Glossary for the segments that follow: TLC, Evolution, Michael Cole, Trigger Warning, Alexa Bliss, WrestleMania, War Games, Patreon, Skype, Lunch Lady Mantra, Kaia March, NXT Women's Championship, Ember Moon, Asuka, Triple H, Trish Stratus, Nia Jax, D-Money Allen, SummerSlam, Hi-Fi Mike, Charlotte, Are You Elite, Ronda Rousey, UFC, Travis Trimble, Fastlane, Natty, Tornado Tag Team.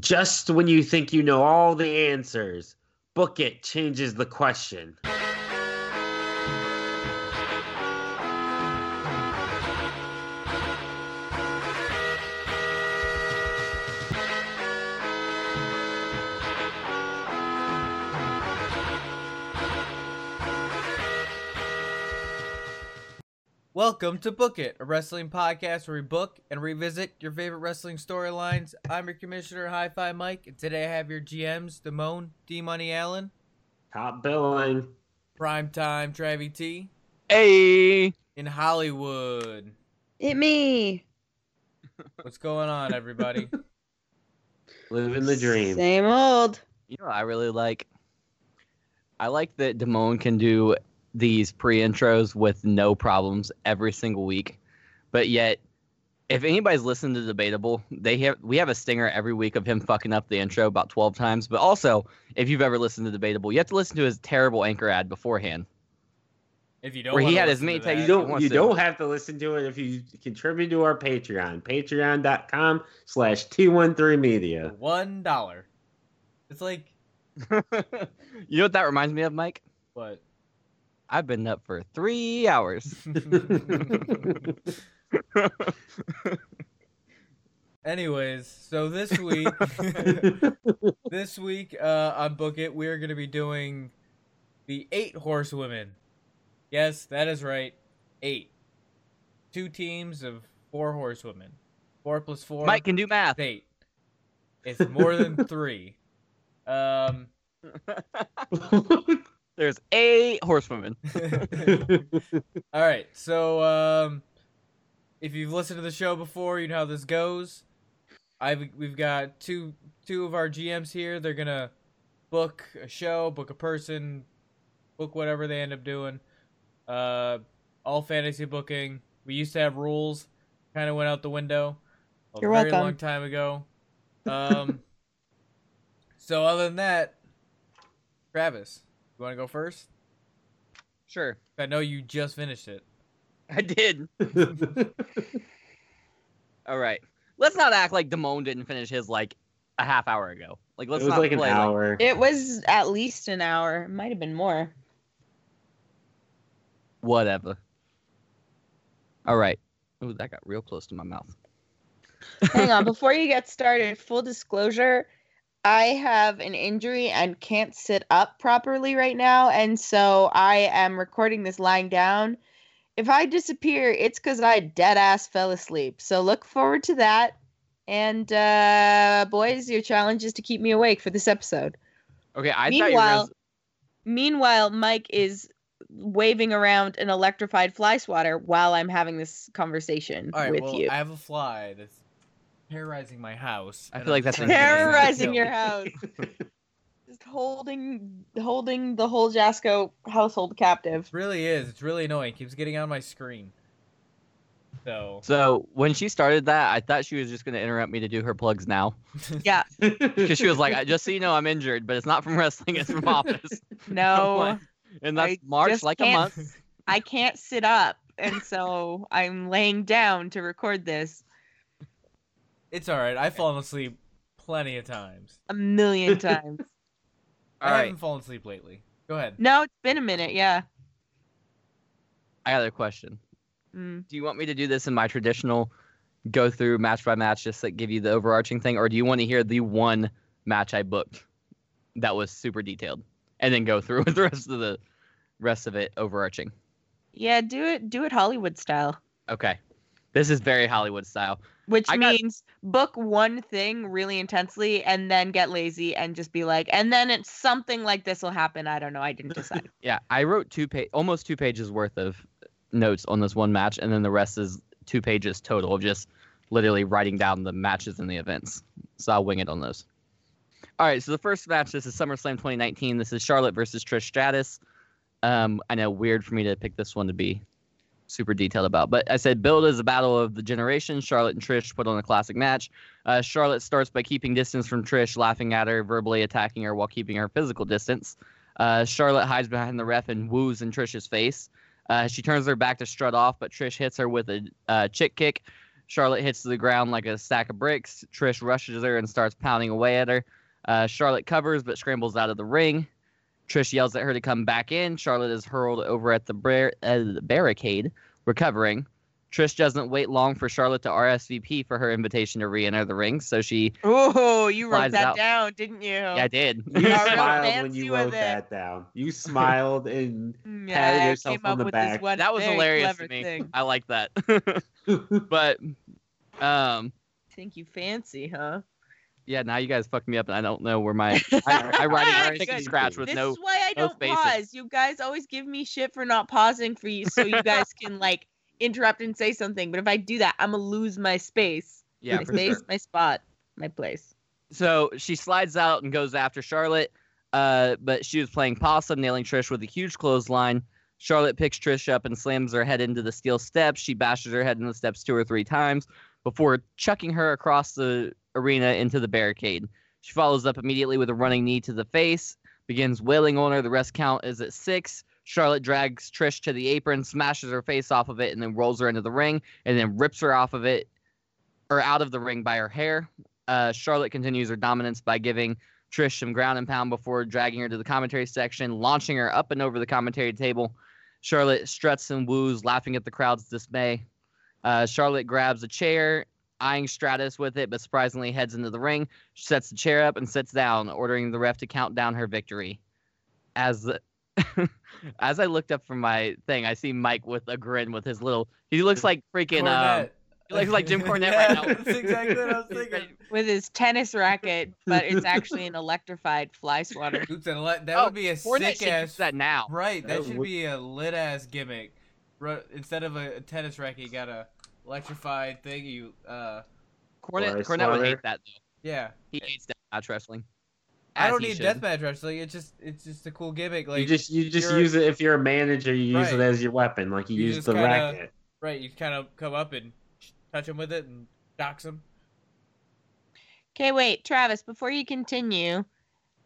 Just when you think you know all the answers, Book It changes the question. Welcome to Book It, a wrestling podcast where we book and revisit your favorite wrestling storylines. I'm your commissioner, Hi-Fi Mike, and today I have your GMs, Damone, D-Money Allen. Top billing. Primetime Travity T. Hey! In Hollywood. It me. What's going on, everybody? Living the dream. Same old. You know what I really like? I like that Damone can do these pre-intros with no problems every single week, but yet if anybody's listened to Debatable, we have a stinger every week of him fucking up the intro about 12 times. But also, if you've ever listened to Debatable, you have to listen to his terrible anchor ad beforehand. If you don't, where he had as many tags, you don't have to listen to it if you contribute to our Patreon, patreon.com/T13media. $1. It's like, you know what that reminds me of, Mike? What? I've been up for 3 hours. Anyways, so this week, on Book It, we're going to be doing the 8 horsewomen. Yes, that is right. 8. 2 teams of 4 horsewomen. 4 plus 4. Mike can do math. 8. It's more than 3. There's 8 horsewomen. All right. So if you've listened to the show before, you know how this goes. We've got two of our GMs here. They're going to book a show, book a person, book whatever they end up doing. All fantasy booking. We used to have rules. Kind of went out the window a very long time ago. So other than that, Travis, you want to go first? Sure. I know you just finished it. I did. All right. Let's not act like Damone didn't finish his like a half hour ago. Like let's not play. It was like an hour. It was at least an hour. It might have been more. Whatever. All right. Ooh, that got real close to my mouth. Hang on. Before you get started, full disclosure, I have an injury and can't sit up properly right now, and so I am recording this lying down. If I disappear, it's because I dead-ass fell asleep. So look forward to that. And, boys, your challenge is to keep me awake for this episode. Okay, Meanwhile, Mike is waving around an electrified fly swatter while I'm having this conversation with you. I have a fly that's terrorizing my house. I feel like that's terrorizing your house. Just holding the whole Jasco household captive. It really is. It's really annoying. It keeps getting on my screen. So when she started that, I thought she was just going to interrupt me to do her plugs now. Yeah. Because she was like, "Just so you know, I'm injured, but it's not from wrestling. It's from office." No. And that's March, like a month. I can't sit up, and so I'm laying down to record this. It's all right. I've fallen asleep plenty of times. A million times. I haven't fallen asleep lately. Go ahead. No, it's been a minute, yeah. I got a question. Do you want me to do this in my traditional go through match by match, just like give you the overarching thing? Or do you want to hear the one match I booked that was super detailed and then go through with the rest of it overarching? Yeah, do it Hollywood style. Okay. This is very Hollywood style. Which means book one thing really intensely and then get lazy and just be like, and then it's something like this will happen. I don't know. I didn't decide. Yeah, I wrote almost 2 pages worth of notes on this one match, and then the rest is 2 pages total of just literally writing down the matches and the events. So I'll wing it on those. All right, so the first match, this is SummerSlam 2019. This is Charlotte versus Trish Stratus. I know, weird for me to pick this one to be super detailed about, but I said build is a battle of the generation. Charlotte and Trish put on a classic match. Charlotte starts by keeping distance from Trish, laughing at her, verbally attacking her while keeping her physical distance. Charlotte hides behind the ref and woos in Trish's face. She turns her back to strut off, but Trish hits her with a chick kick. Charlotte hits to the ground like a sack of bricks. Trish rushes her and starts pounding away at her. Charlotte covers but scrambles out of the ring. Trish yells at her to come back in. Charlotte is hurled over at the barricade, recovering. Trish doesn't wait long for Charlotte to RSVP for her invitation to re-enter the ring, so she... Oh, you wrote that down, didn't you? Yeah, I did. You smiled when you wrote that down. You smiled and patted yourself on the back. That was hilarious to me. I like that. But, think you fancy, huh? Yeah, now you guys fucked me up, and I don't know where my... I write it from scratch with no... This is why I don't pause. You guys always give me shit for not pausing for you, so you guys can, like, interrupt and say something. But if I do that, I'm gonna lose my space. Yeah, my space, sure. My spot, my place. So she slides out and goes after Charlotte, but she was playing possum, nailing Trish with a huge clothesline. Charlotte picks Trish up and slams her head into the steel steps. She bashes her head into the steps 2 or 3 times before chucking her across the arena into the barricade. She follows up immediately with a running knee to the face, begins wailing on her. The rest count is at 6. Charlotte drags Trish to the apron, smashes her face off of it, and then rolls her into the ring, and then rips her off of it, or out of the ring by her hair. Charlotte continues her dominance by giving Trish some ground and pound before dragging her to the commentary section, launching her up and over the commentary table. Charlotte struts and woos, laughing at the crowd's dismay. Charlotte grabs a chair, eyeing Stratus with it, but surprisingly heads into the ring. She sets the chair up and sits down, ordering the ref to count down her victory. As I looked up from my thing, I see Mike with a grin with his little... He looks like freaking... he looks like Jim Cornette right now. That's exactly what I was thinking. With his tennis racket, but it's actually an electrified fly swatter. Oops, that would be a sick-ass... that now. Right, that should be a lit-ass gimmick. Instead of a tennis racket, you got a electrified thing. Cornette would hate that, though. Yeah. He hates deathmatch wrestling. I don't need deathmatch wrestling. It's just a cool gimmick. Like you just use it if you're a manager. You use it as your weapon. Like you use the racket. Right. You kind of come up and touch him with it and dox him. Okay, wait, Travis. Before you continue,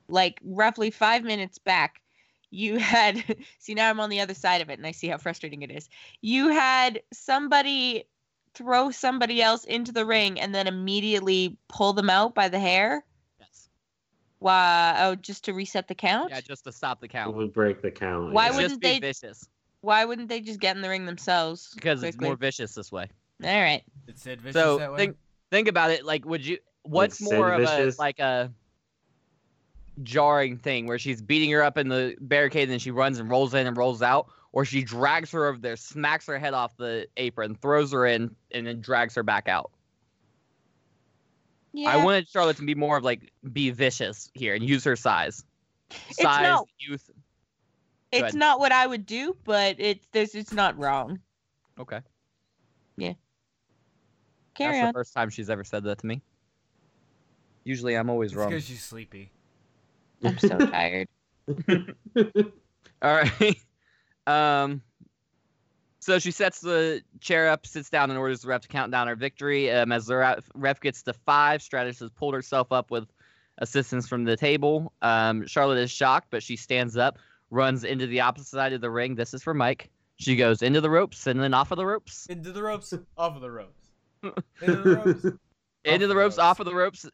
like roughly 5 minutes back, you had see now I'm on the other side of it and I see how frustrating it is. You had somebody throw somebody else into the ring and then immediately pull them out by the hair. Wow! Oh, just to reset the count? Yeah, just to stop the count. It would break the count. Why wouldn't they just get in the ring themselves? Because it's more vicious this way. All right. It said vicious that way. Think about it. Like, would you? What's more of vicious? a jarring thing where she's beating her up in the barricade, and then she runs and rolls in and rolls out, or she drags her over there, smacks her head off the apron, throws her in, and then drags her back out. Yeah. I wanted Charlotte to be more of like be vicious here and use her size. Youth. It's not what I would do, but it's not wrong. Okay. Yeah. That's on. The first time she's ever said that to me. Usually I'm always wrong. Because she's sleepy. I'm so tired. All right. So she sets the chair up, sits down, and orders the ref to count down her victory. As the ref gets to 5, Stratus has pulled herself up with assistance from the table. Charlotte is shocked, but she stands up, runs into the opposite side of the ring. This is for Mike. She goes into the ropes and then off of the ropes. Into the ropes, off of the ropes. Into the ropes, into the ropes, off of the ropes,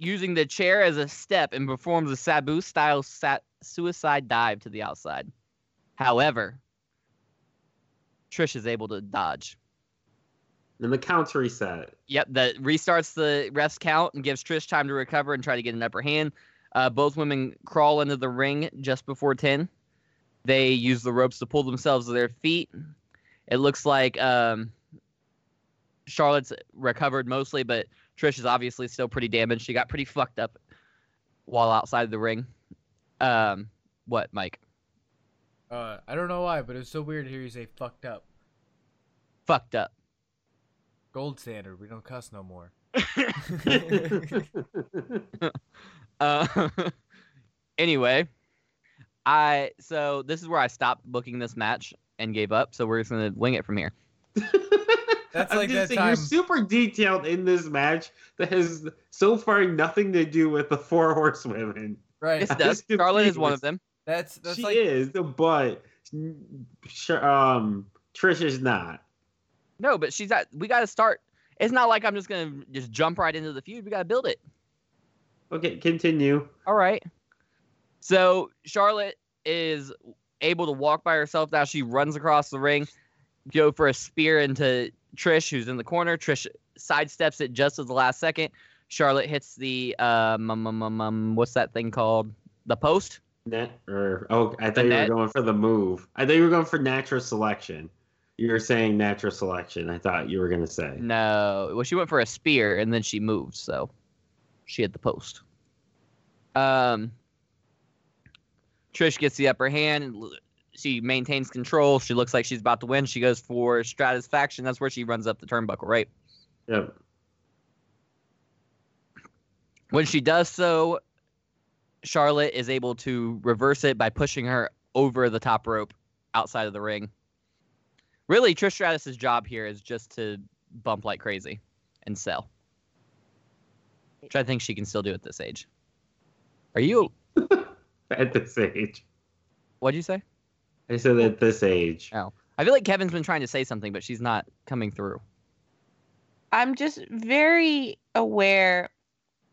using the chair as a step and performs a Sabu-style suicide dive to the outside. However... Trish is able to dodge. Then the count's reset. Yep, that restarts the ref's count and gives Trish time to recover and try to get an upper hand. Both women crawl into the ring just before 10. They use the ropes to pull themselves to their feet. It looks like Charlotte's recovered mostly, but Trish is obviously still pretty damaged. She got pretty fucked up while outside the ring. What, Mike? I don't know why, but it's so weird to hear you say fucked up. Fucked up. Gold standard. We don't cuss no more. Anyway, so this is where I stopped booking this match and gave up, so we're just going to wing it from here. That's like that time. You're super detailed in this match that has so far nothing to do with the 4 horsewomen. Right. Yes, it does. Charlotte is one of them. That's she like... is, but Trish is not. No, but she's at. We got to start. It's not like I'm just going to just jump right into the feud. We got to build it. Okay, continue. All right. So Charlotte is able to walk by herself. Now she runs across the ring, go for a spear into Trish, who's in the corner. Trish sidesteps it just at the last second. Charlotte hits the what's that thing called? The post? Net or oh, I thought you were going for the move. I thought you were going for natural selection. You were saying natural selection. I thought you were going to say no. Well, she went for a spear and then she moved, so she hit the post. Trish gets the upper hand. She maintains control. She looks like she's about to win. She goes for Stratus faction. That's where she runs up the turnbuckle, right? Yep. When she does so, Charlotte is able to reverse it by pushing her over the top rope outside of the ring. Really, Trish Stratus' job here is just to bump like crazy and sell, which I think she can still do at this age. Are you... At this age. What'd you say? I said at this age. Oh. I feel like Kevin's been trying to say something, but she's not coming through. I'm just very aware...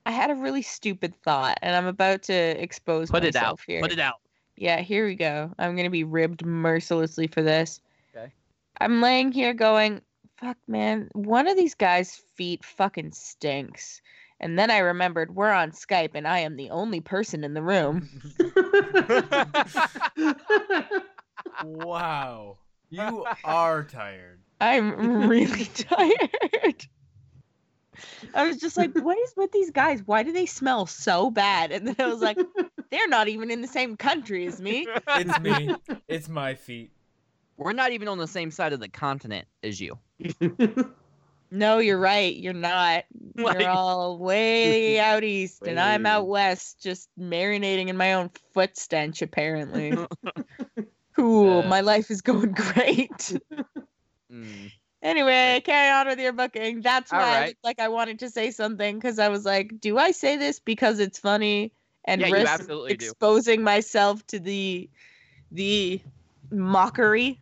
I had a really stupid thought, and I'm about to expose myself here. Put it out. Yeah, here we go. I'm going to be ribbed mercilessly for this. Okay. I'm laying here going, fuck, man, one of these guys' feet fucking stinks. And then I remembered we're on Skype, and I am the only person in the room. Wow. You are tired. I'm really tired. I was just like, what is with these guys? Why do they smell so bad? And then I was like, they're not even in the same country as me. It's me. It's my feet. We're not even on the same side of the continent as you. No, you're right. You're not. Like... You're all way out east, and I'm out west just marinating in my own foot stench, apparently. Cool. My life is going great. Anyway, carry on with your booking. That's why I looked like I wanted to say something, because I was like, do I say this because it's funny and risk exposing myself to the mockery?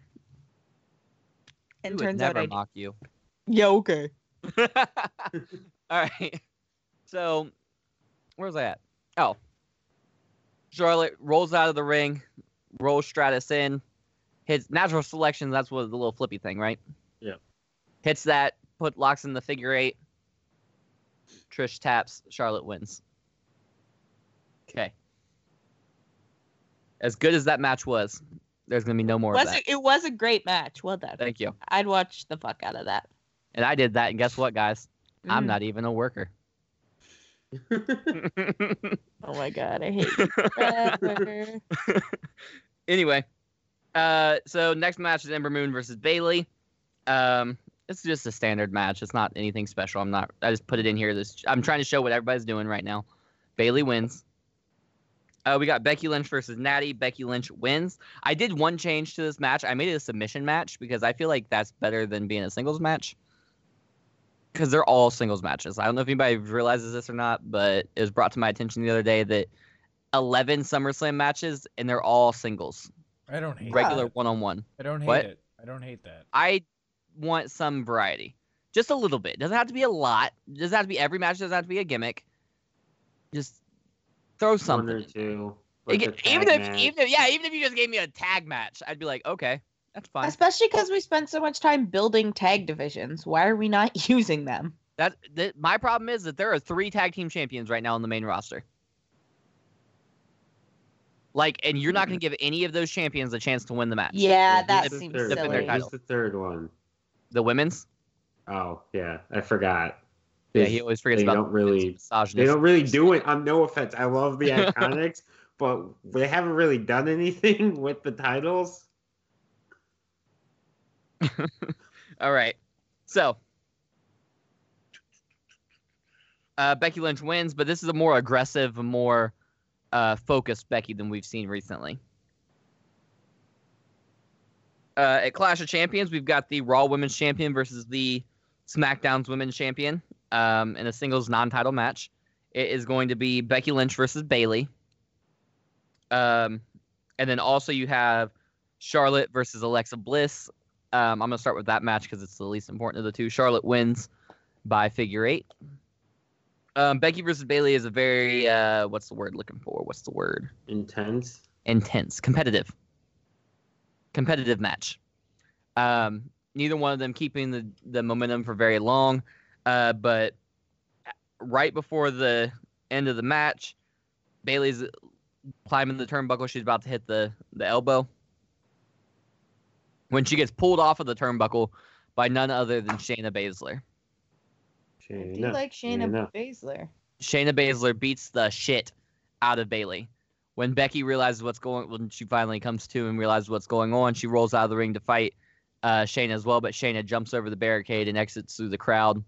And turns out I mock you. Yeah, okay. All right. So, where was I at? Oh. Charlotte rolls out of the ring, rolls Stratus in. His natural selection, that's what the little flippy thing, right? Yeah. Hits that, locks in the figure eight. Trish taps, Charlotte wins. Okay. As good as that match was, there's going to be no more of that. It was a great match. Well done. Thank you. I'd watch the fuck out of that. And I did that, and guess what, guys? I'm not even a worker. Oh my god, I hate you forever. Anyway, so next match is Ember Moon versus Bayley. It's just a standard match. It's not anything special. I just put it in here. I'm trying to show what everybody's doing right now. Bayley wins. We got Becky Lynch versus Natty. Becky Lynch wins. I did one change to this match. I made it a submission match because I feel like that's better than being a singles match. Because they're all singles matches. I don't know if anybody realizes this or not, but it was brought to my attention the other day that 11 SummerSlam matches, and they're all singles. I don't hate regular that. One-on-one. I don't hate it. I don't hate that. I want some variety. Just a little bit. Doesn't have to be a lot. Doesn't have to be every match. Doesn't have to be a gimmick. Just throw something. One or two. Even if you just gave me a tag match, I'd be like, okay, that's fine. Especially because we spend so much time building tag divisions. Why are we not using them? My problem is that there are 3 tag team champions right now on the main roster. Like, and you're not going to give any of those champions a chance to win the match. Yeah, that seems silly. Who's the third one? The women's? Oh, yeah. I forgot. He always forgets about They don't really do it. No offense. I love the Iconics, but they haven't really done anything with the titles. All right. So, Becky Lynch wins, but this is a more aggressive, more... focused Becky than we've seen recently. At Clash of Champions, we've got the Raw Women's Champion versus the SmackDown's Women's Champion in a singles non-title match. It is going to be Becky Lynch versus Bayley. And then also you have Charlotte versus Alexa Bliss. I'm going to start with that match because it's the least important of the two. Charlotte wins. by figure eight. Becky versus Bayley is a very what's the word looking for? What's the word? Intense. Intense. Competitive. Competitive match. Neither one of them keeping the momentum for very long. But right before the end of the match, Bayley's climbing the turnbuckle. She's about to hit the elbow. When she gets pulled off of the turnbuckle by none other than Shayna Baszler. Shayna. I do like Shayna Baszler. Shayna Baszler beats the shit out of Bayley. When Becky realizes what's going on, when she finally comes to and realizes what's going on, she rolls out of the ring to fight Shayna as well, but Shayna jumps over the barricade and exits through the crowd,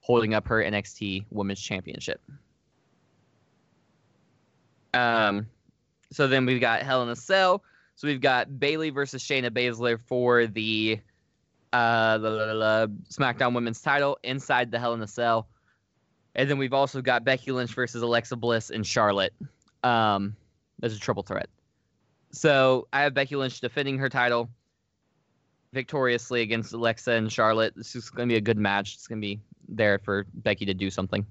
holding up her NXT Women's Championship. So then we've got Hell in a Cell. So we've got Bayley versus Shayna Baszler for the SmackDown Women's title inside the Hell in a Cell. And then we've also got Becky Lynch versus Alexa Bliss and Charlotte. There's a triple threat. So I have Becky Lynch defending her title victoriously against Alexa and Charlotte. This is going to be a good match. It's going to be there for Becky to do something.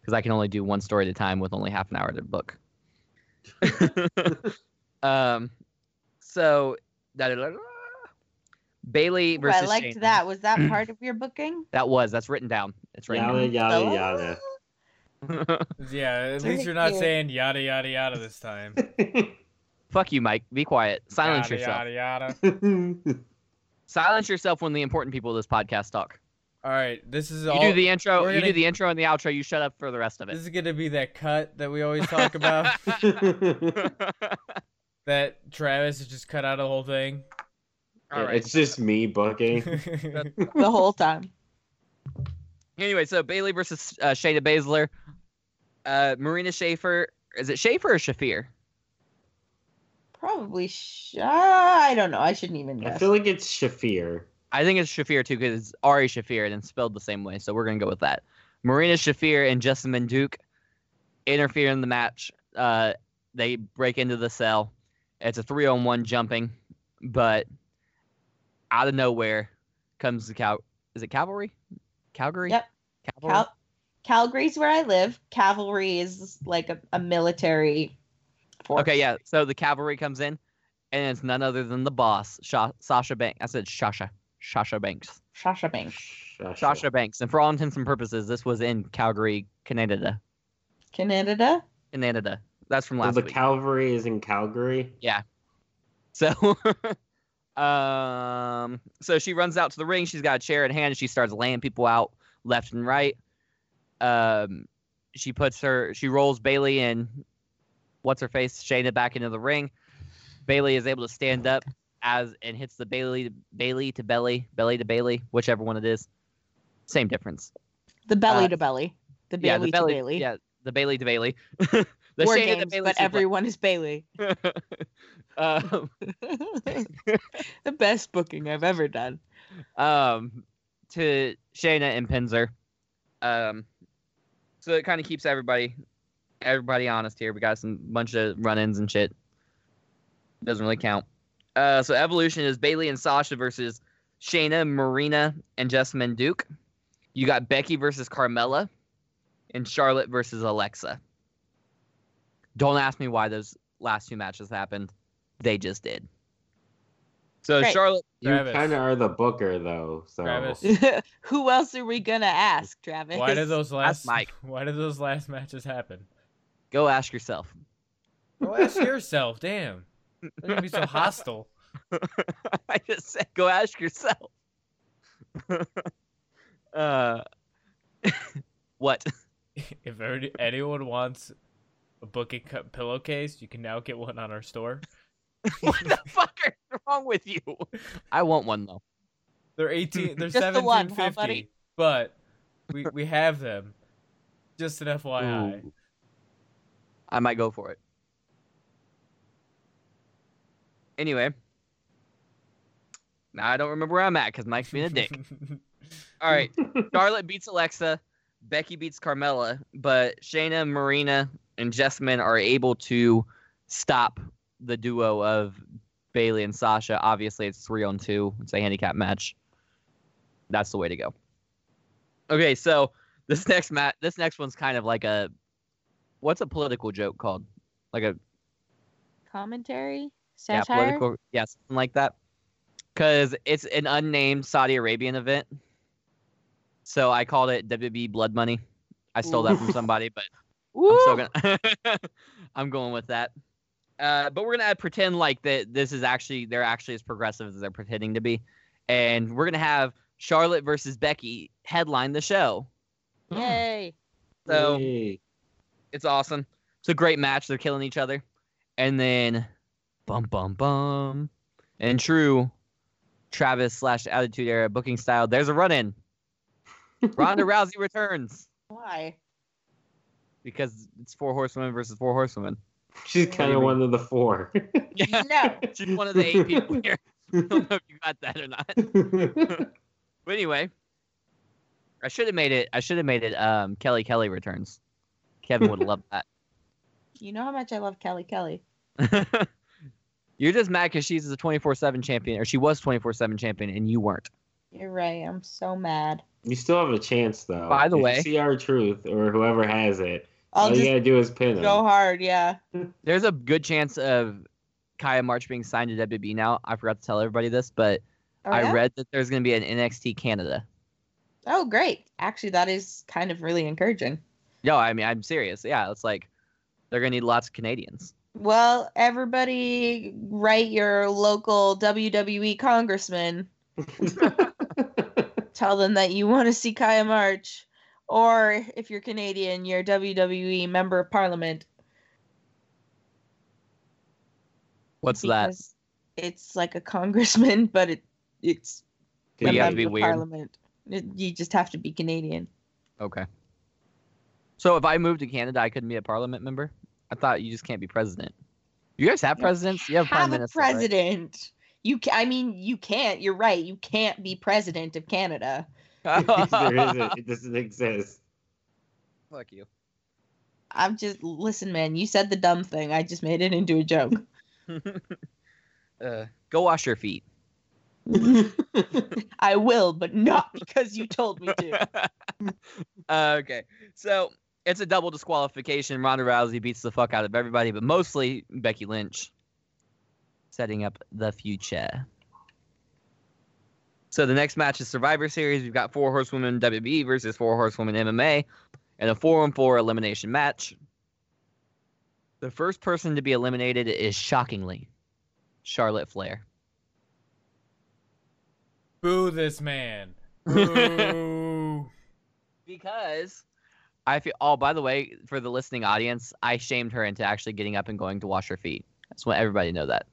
Because I can only do one story at a time with only half an hour to book. So... Bayley versus Shayna. I liked Shayna. That. Was that part of your booking? That was. That's written down. It's right now. Yada, yada, yada. Yeah, at least you're not saying yada, yada, yada this time. Fuck you, Mike. Be quiet. Silence yourself. Yada, yada. Silence yourself when the important people of this podcast talk. All right, this is all. You do the intro. You do the intro and the outro. You shut up for the rest of it. This is going to be that cut that we always talk about. That Travis has just cut out the whole thing. All right. It's just me booking the whole time. Anyway, so Bayley versus Shayna Baszler. Marina Shafir. Is it Shafir or Shafir? Probably. I don't know. I shouldn't even guess. I feel like it's Shafir. I think it's Shafir too, because it's Ari Shafir and it's spelled the same way. So we're going to go with that. Marina Shafir and Jessamyn Duke interfere in the match. They break into the cell. It's a 3-on-1 jumping, but out of nowhere comes the cow. Is it cavalry? Calgary? Yep. Cavalry? Calgary's where I live. Cavalry is like a military force. Okay, yeah. So the cavalry comes in, and it's none other than the boss, Sasha Banks. I said Sasha Banks. Sasha Banks. Sasha Banks. And for all intents and purposes, this was in Calgary, Canada. Canada? Canada. That's from last week. The cavalry is in Calgary? Yeah. So... So she runs out to the ring. She's got a chair in hand. She starts laying people out left and right. She rolls Bayley and what's her face, Shayna, back into the ring. Bayley is able to stand up and hits the belly to belly, whichever one it is. Same difference. The belly to belly. The Bayley to Bayley. Yeah, the Bayley to Bayley. The War Shayna Games, to Bayley, but everyone is Bayley. The best booking I've ever done. To Shayna and Pinzer. So it kind of keeps everybody honest here. We got some bunch of run-ins and shit. Doesn't really count. So Evolution is Bayley and Sasha versus Shayna, Marina, and Jessamyn Duke. You got Becky versus Carmella, and Charlotte versus Alexa. Don't ask me why those last two matches happened. They just did. So great. Charlotte, you kind of are the booker, though. So who else are we gonna ask, Travis? Why did those last matches happen? Go ask yourself. Go ask yourself. Damn, they're gonna be so hostile. I just said, go ask yourself. What? If anyone wants a booking pillowcase, you can now get one on our store. What the fuck is wrong with you? I want one though. They're 18. They're 17.50, but we have them. Just an FYI. Ooh. I might go for it. Anyway, now I don't remember where I'm at because Mike's being a dick. All right, Charlotte beats Alexa. Becky beats Carmella, but Shayna, Marina, and Jessamyn are able to stop the duo of Bayley and Sasha. Obviously, it's 3-on-2. It's a handicap match. That's the way to go. Okay, so this next one's kind of like a, what's a political joke called? Like a commentary? Satire? Yeah, political, yeah, something like that. Because it's an unnamed Saudi Arabian event. So I called it WB Blood Money. I stole that from somebody, but I'm going with that. But we're going to pretend like that this is actually, they're actually as progressive as they're pretending to be. And we're going to have Charlotte versus Becky headline the show. Yay. So yay. It's awesome. It's a great match. They're killing each other. And then bum, bum, bum. And true Travis/Attitude Era booking style, there's a run-in. Ronda Rousey returns. Why? Because it's 4 horsewomen versus 4 horsewomen. She's kind of one of the 4. Yeah, no. She's one of the 8 people here. I don't know if you got that or not. But anyway, I should have made it. Kelly Kelly returns. Kevin would love that. You know how much I love Kelly Kelly. You're just mad because she's a 24/7 champion, or she was 24/7 champion, and you weren't. You're right. I'm so mad. You still have a chance, though. By the way, CR-Truth or whoever has it, all you gotta do is pin them. Go hard, yeah. There's a good chance of Kaia March being signed to WWE now. I forgot to tell everybody this, but I read that there's gonna be an NXT Canada. Oh, great! Actually, that is kind of really encouraging. No, I mean I'm serious. Yeah, it's like they're gonna need lots of Canadians. Well, everybody write your local WWE congressman. Tell them that you want to see Kaia March. Or, if you're Canadian, your WWE Member of Parliament. What's because that? It's like a congressman, but it's a Member of Parliament. You just have to be Canadian. Okay. So, if I moved to Canada, I couldn't be a Parliament member? I thought you just can't be president. You guys have presidents? You have prime minister. Have a president. Right? You can't. You're right. You can't be president of Canada. It doesn't exist. Fuck you. I'm just... Listen, man. You said the dumb thing. I just made it into a joke. Go wash your feet. I will, but not because you told me to. Okay. So... It's a double disqualification. Ronda Rousey beats the fuck out of everybody, but mostly Becky Lynch, setting up the future. So the next match is Survivor Series. We've got 4 horsewomen WWE versus 4 horsewomen MMA and a 4-on-4 elimination match. The first person to be eliminated is, shockingly, Charlotte Flair. Boo this man. Boo. Because... I feel. Oh, by the way, for the listening audience, I shamed her into actually getting up and going to wash her feet. I just want everybody to know that.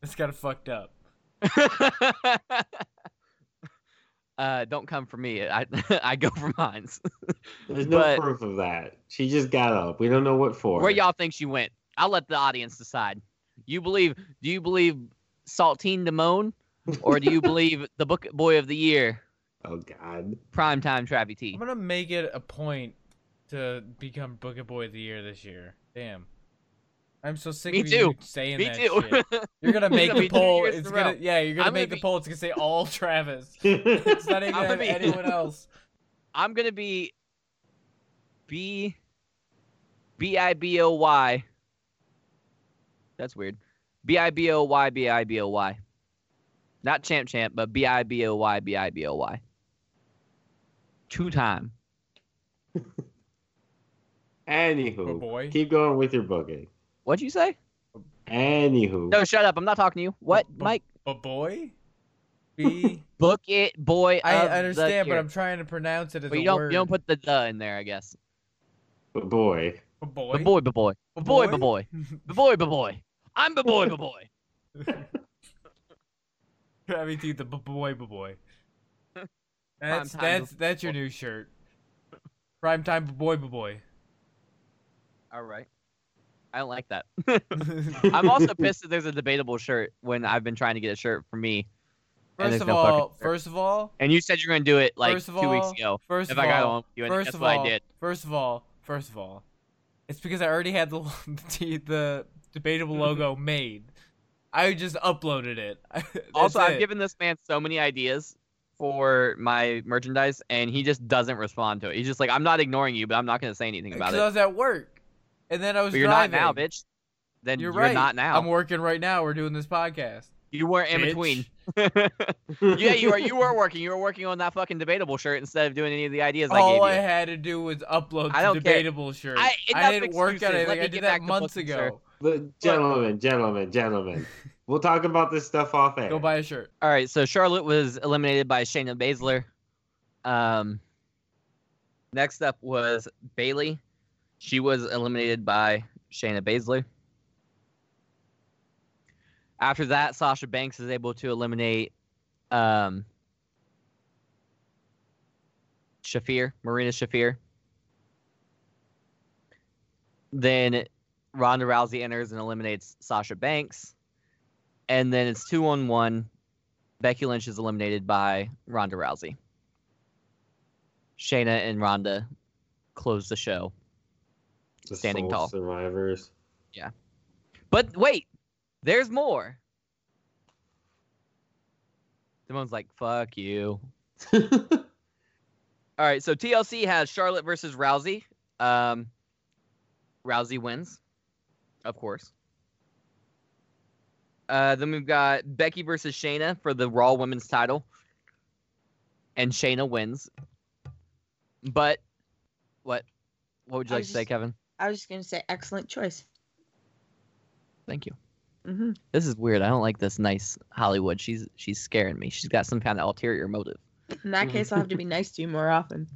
It's kind of fucked up. Don't come for me. I go for mine. There's no proof of that. She just got up. We don't know what for. Where y'all think she went? I'll let the audience decide. Do you believe Saltine Damone, or do you believe the Book Boy of the Year? Oh, God. Primetime Travity T. I'm going to make it a point to become Book It Boy of the Year this year. Damn. I'm so sick of you saying that shit. Me too. You're going to make the poll. It's gonna, yeah, you're going to make the poll. It's going to say all Travis. It's not even going to have anyone else. I'm going to be B-I-B-O-Y. That's weird. B-I-B-O-Y, B-I-B-O-Y. Not champ, but B-I-B-O-Y, B-I-B-O-Y. 2-time. Anywho, boy. Keep going with your booking. What'd you say? Anywho. No, shut up. I'm not talking to you. What, Mike? A boy? B? Book it, boy. I understand, but I'm trying to pronounce it as a word. You don't put the "the" in there, I guess. B-boy. B-boy? B-boy, B-boy. B-boy, B-boy. B-boy, B-boy. I'm B-boy, B-boy. I mean, dude, the b-boy. That's your new shirt. Primetime b-boy. All right. I don't like that. I'm also pissed that there's a debatable shirt when I've been trying to get a shirt for me. First of all. And you said you were going to do it like 2 weeks ago. First of all, it's because I already had the debatable logo made. I just uploaded it. Also, I've given this man so many ideas for my merchandise, and he just doesn't respond to it. He's just like, I'm not ignoring you, but I'm not going to say anything about it. Because I was at work, and then I was driving. You're not now, bitch. Then you're not now. I'm working right now. We're doing this podcast. You weren't in between. Yeah, you were working. You were working on that fucking Debatable shirt instead of doing any of the ideas I gave you. All I had to do was upload the Debatable shirt. I didn't work on it. I did that months ago. But gentlemen. We'll talk about this stuff off air. Go buy a shirt. All right, so Charlotte was eliminated by Shayna Baszler. Next up was Bayley. She was eliminated by Shayna Baszler. After that, Sasha Banks is able to eliminate Marina Shafir. Then Ronda Rousey enters and eliminates Sasha Banks. And then it's 2-on-1. Becky Lynch is eliminated by Ronda Rousey. Shayna and Ronda close the show. Standing tall. Survivors. Yeah. But wait, there's more. Damone's like, fuck you. All right, so TLC has Charlotte versus Rousey. Rousey wins, of course. Then we've got Becky versus Shayna for the Raw Women's title. And Shayna wins. But, what would you like to say, Kevin? I was just going to say, excellent choice. Thank you. Mm-hmm. This is weird. I don't like this nice Hollywood. She's scaring me. She's got some kind of ulterior motive. In that case, I'll have to be nice to you more often.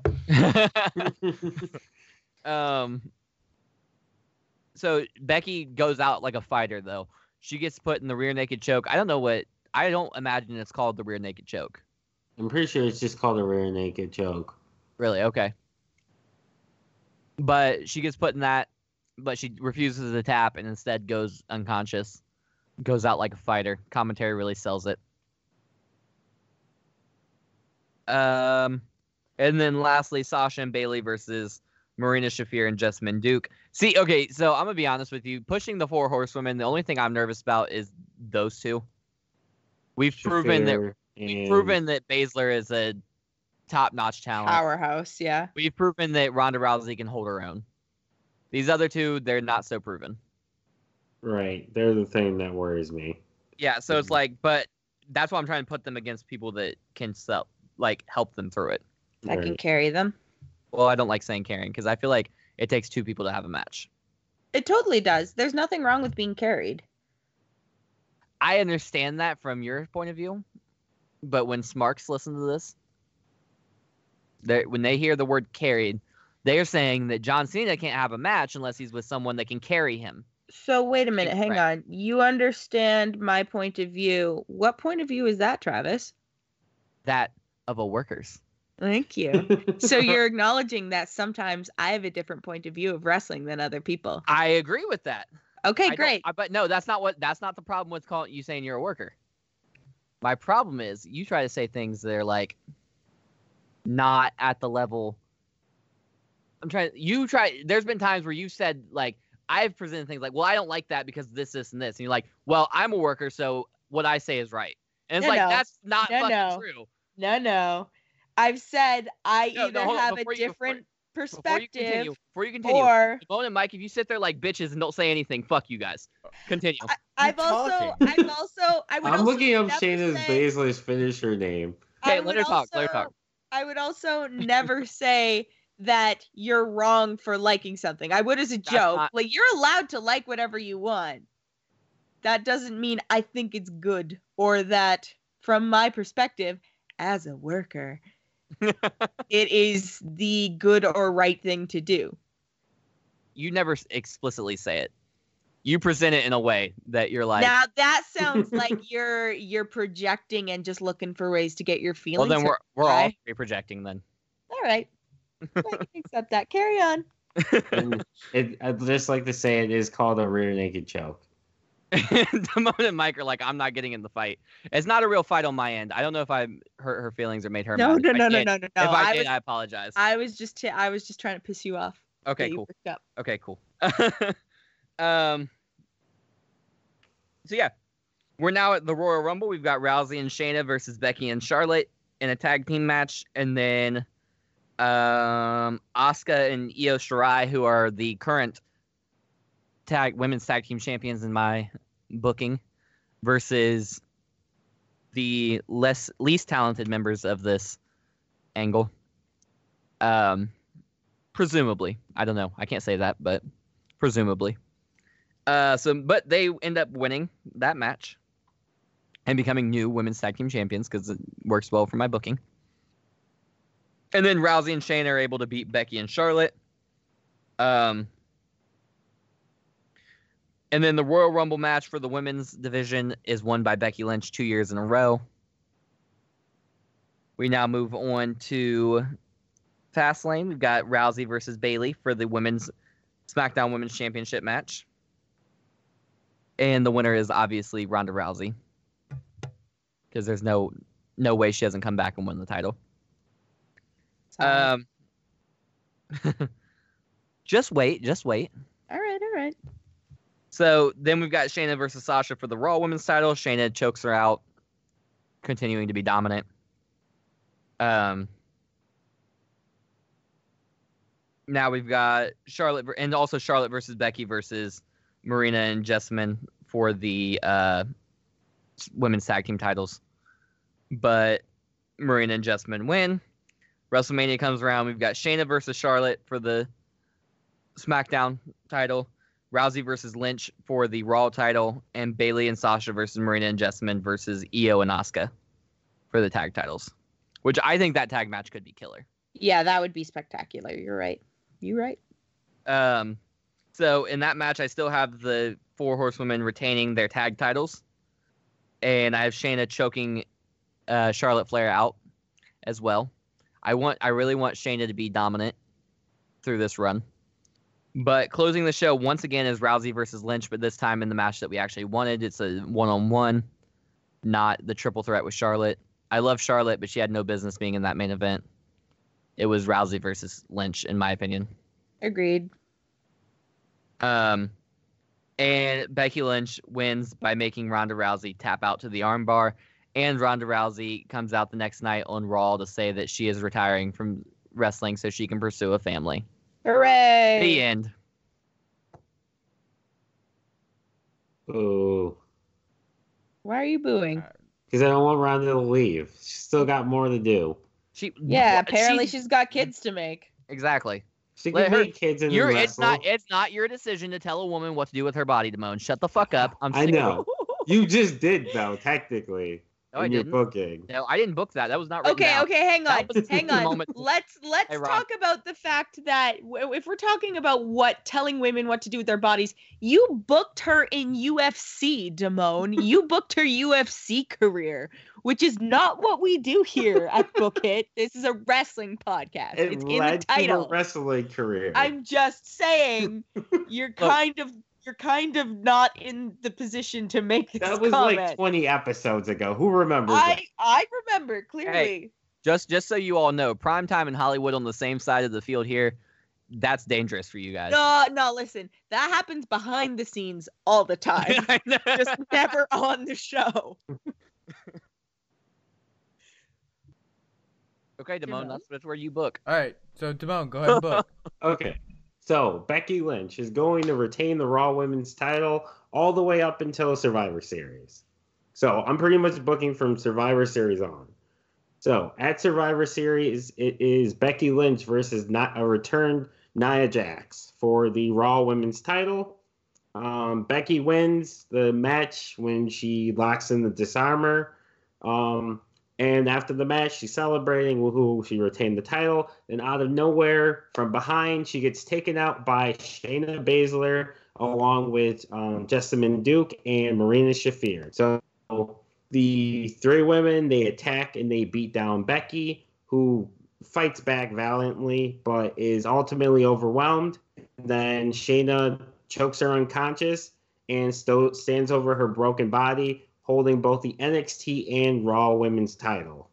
So Becky goes out like a fighter, though. She gets put in the rear naked choke. I don't imagine it's called the rear naked choke. I'm pretty sure it's just called a rear naked choke. Really? Okay. But she gets put in that, but she refuses to tap and instead goes unconscious. Goes out like a fighter. Commentary really sells it. And then lastly, Sasha and Bayley versus Marina Shafir and Jessamyn Duke. See, okay, so I'm going to be honest with you. Pushing the four horsewomen, the only thing I'm nervous about is those two. We've proven that Baszler is a top-notch talent. Powerhouse, yeah. We've proven that Ronda Rousey can hold her own. These other two, they're not so proven. Right. They're the thing that worries me. Yeah, so it's like, but that's why I'm trying to put them against people that can help them through it. That can carry them. Well, I don't like saying carrying because I feel like it takes two people to have a match. It totally does. There's nothing wrong with being carried. I understand that from your point of view, but when Smarks listen to this, when they hear the word carried, they're saying that John Cena can't have a match unless he's with someone that can carry him. So wait a minute. Hang on. You understand my point of view. What point of view is that, Travis? That of a worker's. Thank you. So you're acknowledging that sometimes I have a different point of view of wrestling than other people. I agree with that. Okay, great. But no, that's not the problem with calling you saying you're a worker. My problem is you try to say things that are not at the level. There's been times where you said I've presented things like, well, I don't like that because this and this. And you're like, well, I'm a worker. So what I say is right. And that's not true. No. I've said I either have a different perspective. Before you continue, Damone and Mike, if you sit there like bitches and don't say anything, fuck you guys. Continue. I'm looking up Shayna's Baszler's finisher name. Okay, let her talk. I would also never say that you're wrong for liking something. I would as a joke. You're allowed to like whatever you want. That doesn't mean I think it's good or that from my perspective as a worker, it is the good or right thing to do. You never explicitly say it. You present it in a way that you're like. Now that sounds like you're projecting and just looking for ways to get your feelings. Well, then we're all projecting then. All right, I can accept that. Carry on. I'd just like to say it is called a rear naked choke. Damone and Mike are like, I'm not getting in the fight. It's not a real fight on my end. I don't know if I hurt her feelings or made her mad. No. If I did, I apologize. I was just trying to piss you off. Okay, cool. So yeah, we're now at the Royal Rumble. We've got Rousey and Shayna versus Becky and Charlotte in a tag team match, and then Asuka and Io Shirai, who are the current women's tag team champions in my booking, versus the least talented members of this angle. Presumably. I don't know. I can't say that, but presumably. But they end up winning that match and becoming new women's tag team champions because it works well for my booking. And then Rousey and Shayna are able to beat Becky and Charlotte. And then the Royal Rumble match for the women's division is won by Becky Lynch 2 years in a row. We now move on to Fastlane. We've got Rousey versus Bayley for the women's SmackDown Women's Championship match. And the winner is obviously Ronda Rousey, because there's no way she hasn't come back and won the title. Just wait. All right. So then we've got Shayna versus Sasha for the Raw Women's title. Shayna chokes her out, continuing to be dominant. Now we've got Charlotte, and also Charlotte versus Becky versus Marina and Jessamyn for the women's tag team titles. But Marina and Jessamyn win. WrestleMania comes around. We've got Shayna versus Charlotte for the SmackDown title. Rousey versus Lynch for the Raw title, and Bayley and Sasha versus Marina and Jessamyn versus Io and Asuka for the tag titles, which I think that tag match could be killer. Yeah, that would be spectacular. You're right. So in that match, I still have the Four Horsewomen retaining their tag titles, and I have Shayna choking Charlotte Flair out as well. I really want Shayna to be dominant through this run. But closing the show once again is Rousey versus Lynch, but this time in the match that we actually wanted. It's a one-on-one, not the triple threat with Charlotte. I love Charlotte, but she had no business being in that main event. It was Rousey versus Lynch, in my opinion. Agreed. And Becky Lynch wins by making Ronda Rousey tap out to the armbar, and Ronda Rousey comes out the next night on Raw to say that she is retiring from wrestling so she can pursue a family. Hooray! The end. Ooh. Why are you booing? Because I don't want Ronda to leave. She's still got more to do. Apparently she's got kids to make. Exactly. She can make kids in the wrestle. It's not your decision to tell a woman what to do with her body, Damone. Shut the fuck up. I know. You just did, though, technically. No, I didn't. Booking. No, I didn't book that. That was not written down. Okay, hang on. Let's talk about the fact that if we're talking about telling women what to do with their bodies, you booked her in UFC, Damone. You booked her UFC career, which is not what we do here at Book It. This is a wrestling podcast. It's in the title. To a wrestling career. I'm just saying, you're kind of. You're kind of not in the position to make this comment. That was like 20 episodes ago. Who remembers that? I remember, clearly. Hey, just so you all know, Primetime and Hollywood on the same side of the field here, that's dangerous for you guys. No, listen. That happens behind the scenes all the time. I know. Just never on the show. Okay, Damone, that's where you book. All right, so Damone, go ahead and book. Okay. So, Becky Lynch is going to retain the Raw Women's title all the way up until Survivor Series. So, I'm pretty much booking from Survivor Series on. So, at Survivor Series, it is Becky Lynch versus a returned Nia Jax for the Raw Women's title. Becky wins the match when she locks in the disarmer. And after the match, she's celebrating. Woohoo, she retained the title. Then out of nowhere, from behind, she gets taken out by Shayna Baszler along with Jessamyn Duke and Marina Shafir. So the three women, they attack and they beat down Becky, who fights back valiantly but is ultimately overwhelmed. Then Shayna chokes her unconscious and stands over her broken body, holding both the NXT and Raw Women's title.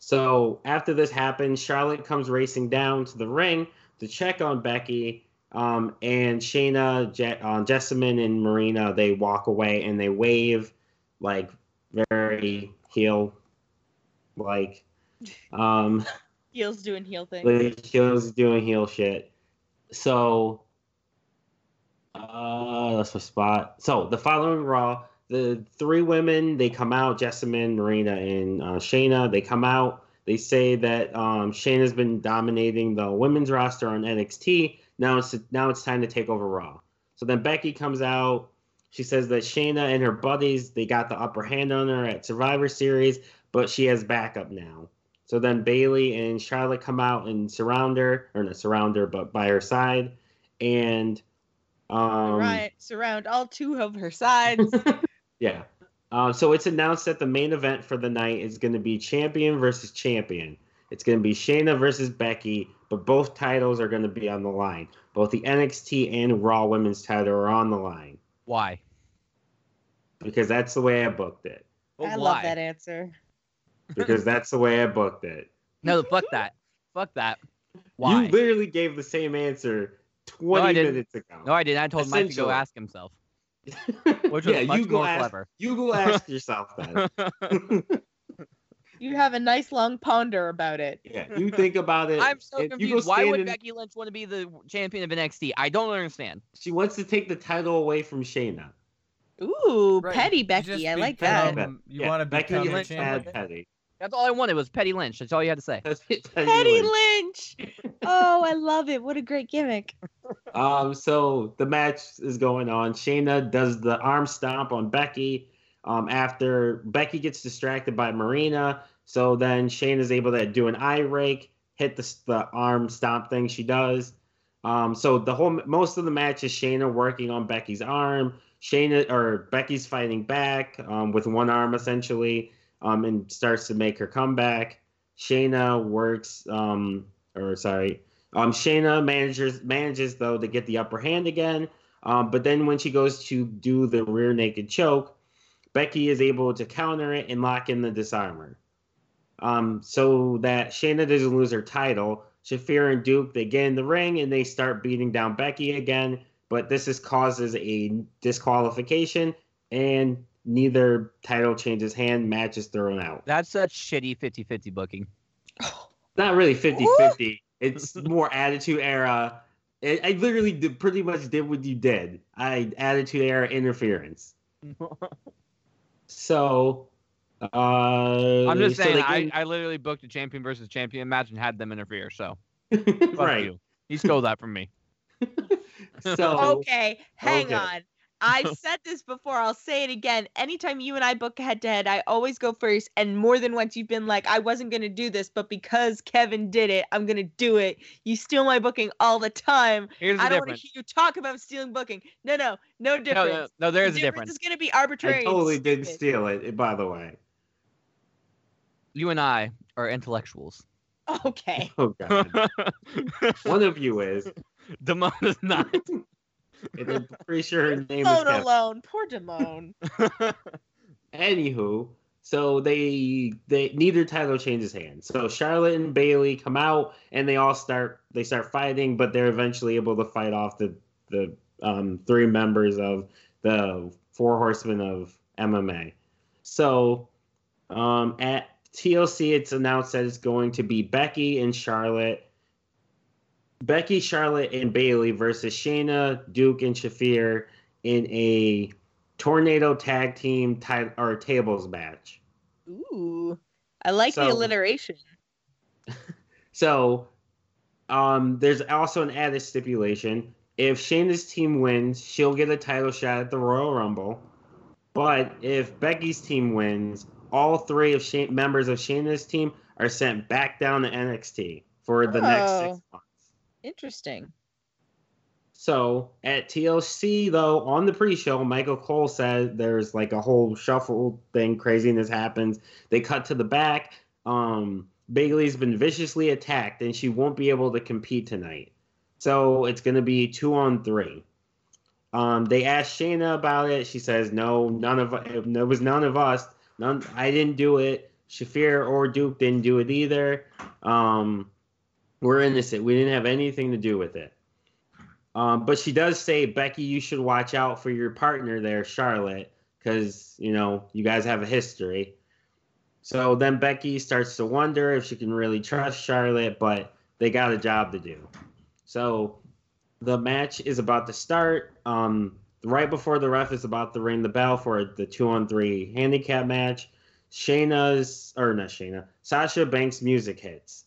So after this happens, Charlotte comes racing down to the ring to check on Becky, and Shayna, Jessamyn, and Marina, they walk away and they wave like very heel Like, heels doing heel things. Like, heels doing heel shit. So, that's my spot. So, the following Raw, the three women, they come out, Jessamyn, Marina, and Shayna. They come out. They say that Shayna's been dominating the women's roster on NXT. Now it's time to take over Raw. So then Becky comes out. She says that Shayna and her buddies, they got the upper hand on her at Survivor Series, but she has backup now. So then Bayley and Charlotte come out and surround her, or not surround her, but by her side. And surround all two of her sides. Yeah. So it's announced that the main event for the night is going to be champion versus champion. It's going to be Shayna versus Becky, but both titles are going to be on the line. Both the NXT and Raw Women's title are on the line. Why? Because that's the way I booked it. But I love that answer. Because that's the way I booked it. No, fuck that. Fuck that. Why? You literally gave the same answer 20 minutes ago. No, I didn't. I told Mike to go ask himself. Which was much more clever. You go ask yourself that. You have a nice long ponder about it. Yeah, you think about it. I'm so confused. Why would Becky Lynch want to be the champion of NXT? I don't understand. She wants to take the title away from Shayna. Ooh, right. Petty Becky. I like that. You want to be Becky Lynch petty. That's all I wanted was Petty Lynch. That's all you had to say. Petty Lynch. Oh, I love it. What a great gimmick. So the match is going on. Shayna does the arm stomp on Becky. After Becky gets distracted by Marina, so then Shayna is able to do an eye rake, hit the arm stomp thing she does. So the whole most of the match is Shayna working on Becky's arm. Becky's fighting back with one arm essentially, and starts to make her comeback. Shayna manages though to get the upper hand again. But then when she goes to do the rear naked choke, Becky is able to counter it and lock in the disarmer. So that Shayna doesn't lose her title, Shafir and Duke, they get in the ring and they start beating down Becky again, but this causes a disqualification and neither title changes hand, match is thrown out. That's such shitty 50-50 booking. Not really 50-50. It's more Attitude Era. I literally pretty much did what you did. Attitude Era interference. So, I'm just saying, I literally booked a champion versus champion match and had them interfere. So, right, he stole that from me. So okay, hang on. I've said this before. I'll say it again. Anytime you and I book head to head, I always go first. And more than once, you've been like, I wasn't gonna do this, but because Kevin did it, I'm gonna do it. You steal my booking all the time. I don't want to hear you talk about stealing booking. No difference. No, there's a difference. It's gonna be arbitrary. I totally didn't steal it, by the way. You and I are intellectuals. Okay. Oh God. One of you is. Damone is not. And I'm pretty sure her name is Kevin. Alone. Poor Damone. Anywho, so they neither title changes hands. So Charlotte and Bayley come out and they start fighting, but they're eventually able to fight off the three members of the Four Horsemen of MMA. So at TLC, it's announced that it's going to be Becky, Charlotte, and Bayley versus Shayna, Duke, and Shafir in a tornado tag team or tables match. Ooh, I like the alliteration. So, there's also an added stipulation: if Shayna's team wins, she'll get a title shot at the Royal Rumble. But if Becky's team wins, all three of members of Shayna's team are sent back down to NXT for the next 6 months. Interesting. So at TLC, though, on the pre-show, Michael Cole said there's like a whole shuffle thing, craziness happens. They cut to the back. Bayley's been viciously attacked, and she won't be able to compete tonight. So it's going to be 2-on-3. They asked Shayna about it. She says, "No, it was none of us. I didn't do it. Shafir or Duke didn't do it either. We're innocent. We didn't have anything to do with it." But she does say, "Becky, you should watch out for your partner there, Charlotte, because, you guys have a history." So then Becky starts to wonder if she can really trust Charlotte, but they got a job to do. So the match is about to start. Right before the ref is about to ring the bell for the 2-on-3 handicap match, Sasha Banks' music hits.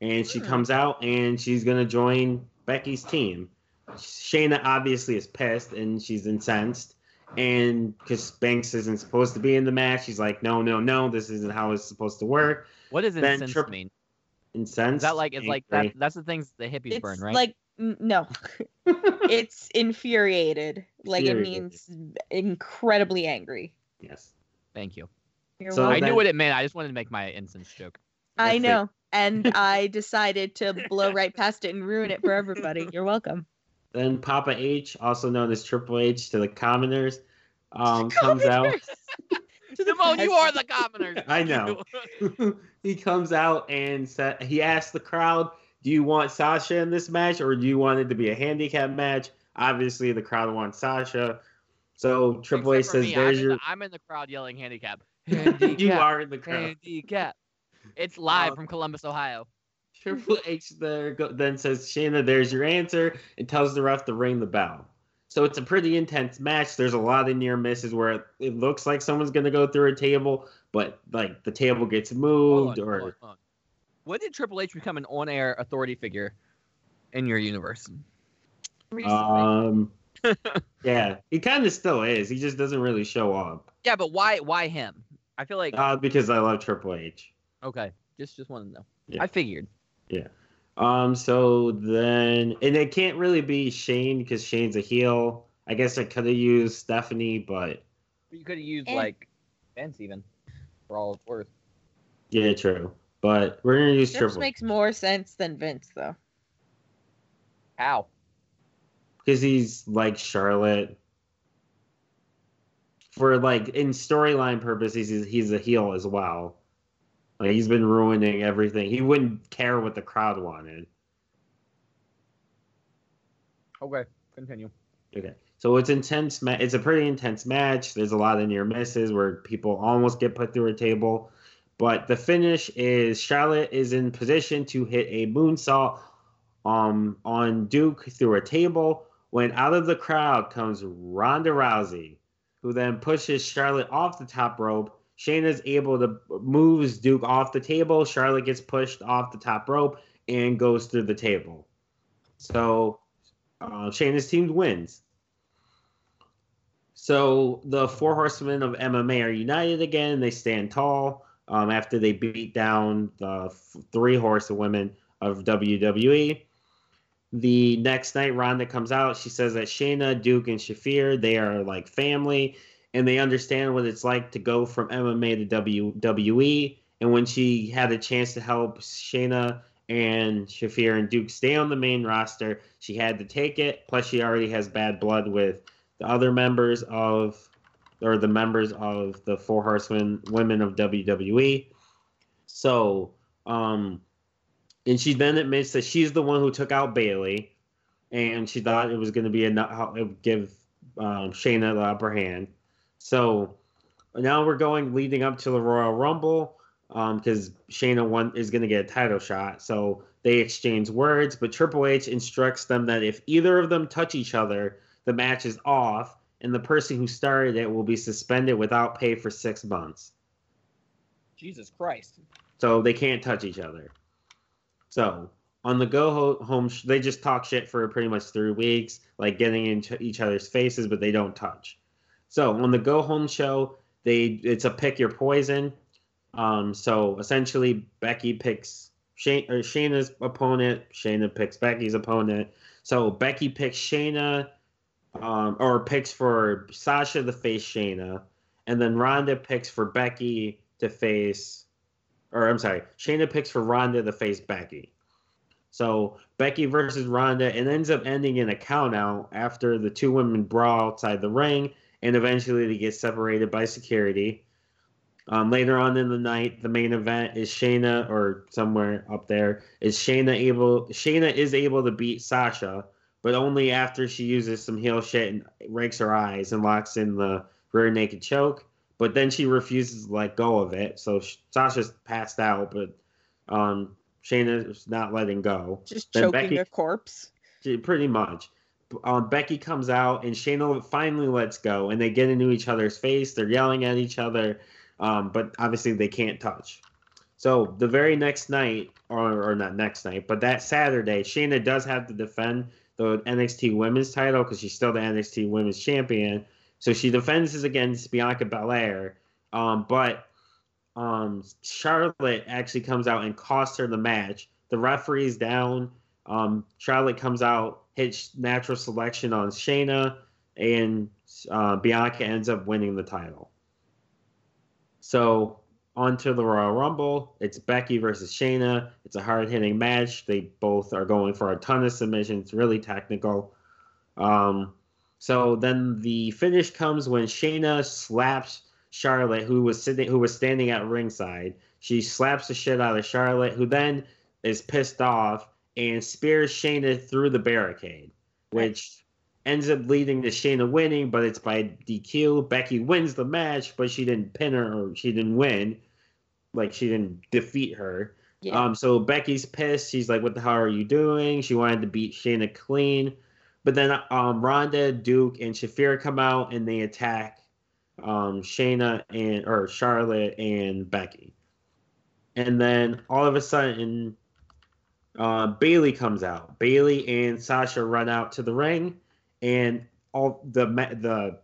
And she comes out, and she's going to join Becky's team. Shayna obviously is pissed, and she's incensed. And because Banks isn't supposed to be in the match, she's like, no, this isn't how it's supposed to work. What does incensed mean? Incensed? Is that like, it's angry. Like that, that's the things the hippies burn, right? Like, no. It's infuriated. Like, it means incredibly angry. Yes. Thank you. So I knew what it meant. I just wanted to make my incense joke. That's I know. And I decided to blow right past it and ruin it for everybody. You're welcome. Then Papa H, also known as Triple H to the commoners, comes out. Damone, you are the commoners. I know. He comes out and he asks the crowd, do you want Sasha in this match or do you want it to be a handicap match? Obviously, the crowd wants Sasha. So Triple H says, I'm in the crowd yelling handicap. Handicap. You are in the crowd. Handicap. It's live from Columbus, Ohio. Triple H then says, Shayna, there's your answer, and tells the ref to ring the bell. So it's a pretty intense match. There's a lot of near misses where it looks like someone's going to go through a table, but like the table gets moved. Hold on. When did Triple H become an on-air authority figure in your universe? Recently. Yeah, he kind of still is. He just doesn't really show up. Yeah, but why him? I feel like... because I love Triple H. Okay, just wanted to know. Yeah. I figured. Yeah. So then... And it can't really be Shane because Shane's a heel. I guess I could have used Stephanie, but... You could have used, like, Vince even, for all it's worth. Yeah, true. But we're going to use Triple H. This makes more sense than Vince, though. How? Because he's like Charlotte. For, like, in storyline purposes, he's a heel as well. Like, he's been ruining everything. He wouldn't care what the crowd wanted. Okay, continue. Okay, so it's intense. It's a pretty intense match. There's a lot of near misses where people almost get put through a table. But the finish is Charlotte is in position to hit a moonsault on Duke through a table when out of the crowd comes Ronda Rousey, who then pushes Charlotte off the top rope. Shayna's able to moves Duke off the table. Charlotte gets pushed off the top rope and goes through the table. So Shayna's team wins. So the four horsemen of MMA are united again. They stand tall after they beat down the three horsewomen of WWE. The next night, Ronda comes out. She says that Shayna, Duke, and Shafir, they are like family. And they understand what it's like to go from MMA to WWE. And when she had a chance to help Shayna and Shafir and Duke stay on the main roster, she had to take it. Plus, she already has bad blood with the other members of, or the members of the Four Horsewomen of WWE. So, and she then admits that she's the one who took out Bayley. And she thought it was going to be enough, it would give Shayna the upper hand. So now we're going leading up to the Royal Rumble because Shayna is going to get a title shot. So they exchange words, but Triple H instructs them that if either of them touch each other, the match is off, and the person who started it will be suspended without pay for 6 months. Jesus Christ. So they can't touch each other. So on the go-home, they just talk shit for pretty much 3 weeks, like getting into each other's faces, but they don't touch. So on the go-home show, it's a pick your poison. So essentially, Becky picks Shayna's opponent. Shayna picks Becky's opponent. So Becky picks Shayna, or picks for Sasha to face Shayna, and then Ronda picks for Becky to face, or I'm sorry, Shayna picks for Ronda to face Becky. So Becky versus Ronda, and ends up ending in a countout after the two women brawl outside the ring. And eventually they get separated by security. Later on in the night, the main event is Shayna, or somewhere up there, is Shayna is able to beat Sasha, but only after she uses some heel shit and rakes her eyes and locks in the rear naked choke. But then she refuses to let go of it. So Sasha's passed out, but Shayna's not letting go. Just then choking a corpse. Pretty much. Becky comes out, and Shayna finally lets go, and they get into each other's face. They're yelling at each other, but obviously they can't touch. So the very next night, or not next night, but that Saturday, Shayna does have to defend the NXT Women's title because she's still the NXT Women's Champion. So she defends this against Bianca Belair, but Charlotte actually comes out and costs her the match. The referee's down. Charlotte comes out, hits natural selection on Shayna, and Bianca ends up winning the title. So on to the Royal Rumble. It's Becky versus Shayna. It's a hard-hitting match. They both are going for a ton of submissions, really technical. So then the finish comes when Shayna slaps Charlotte, who was standing at ringside. She slaps the shit out of Charlotte, who then is pissed off and spears Shayna through the barricade, which ends up leading to Shayna winning, but it's by DQ. Becky wins the match, but she didn't pin her, or she didn't win. Like, she didn't defeat her. Yeah. So Becky's pissed. She's like, what the hell are you doing? She wanted to beat Shayna clean. But then Ronda, Duke, and Shafir come out, and they attack Shayna or Charlotte and Becky. And then all of a sudden, Bayley comes out. Bayley and Sasha run out to the ring, and all the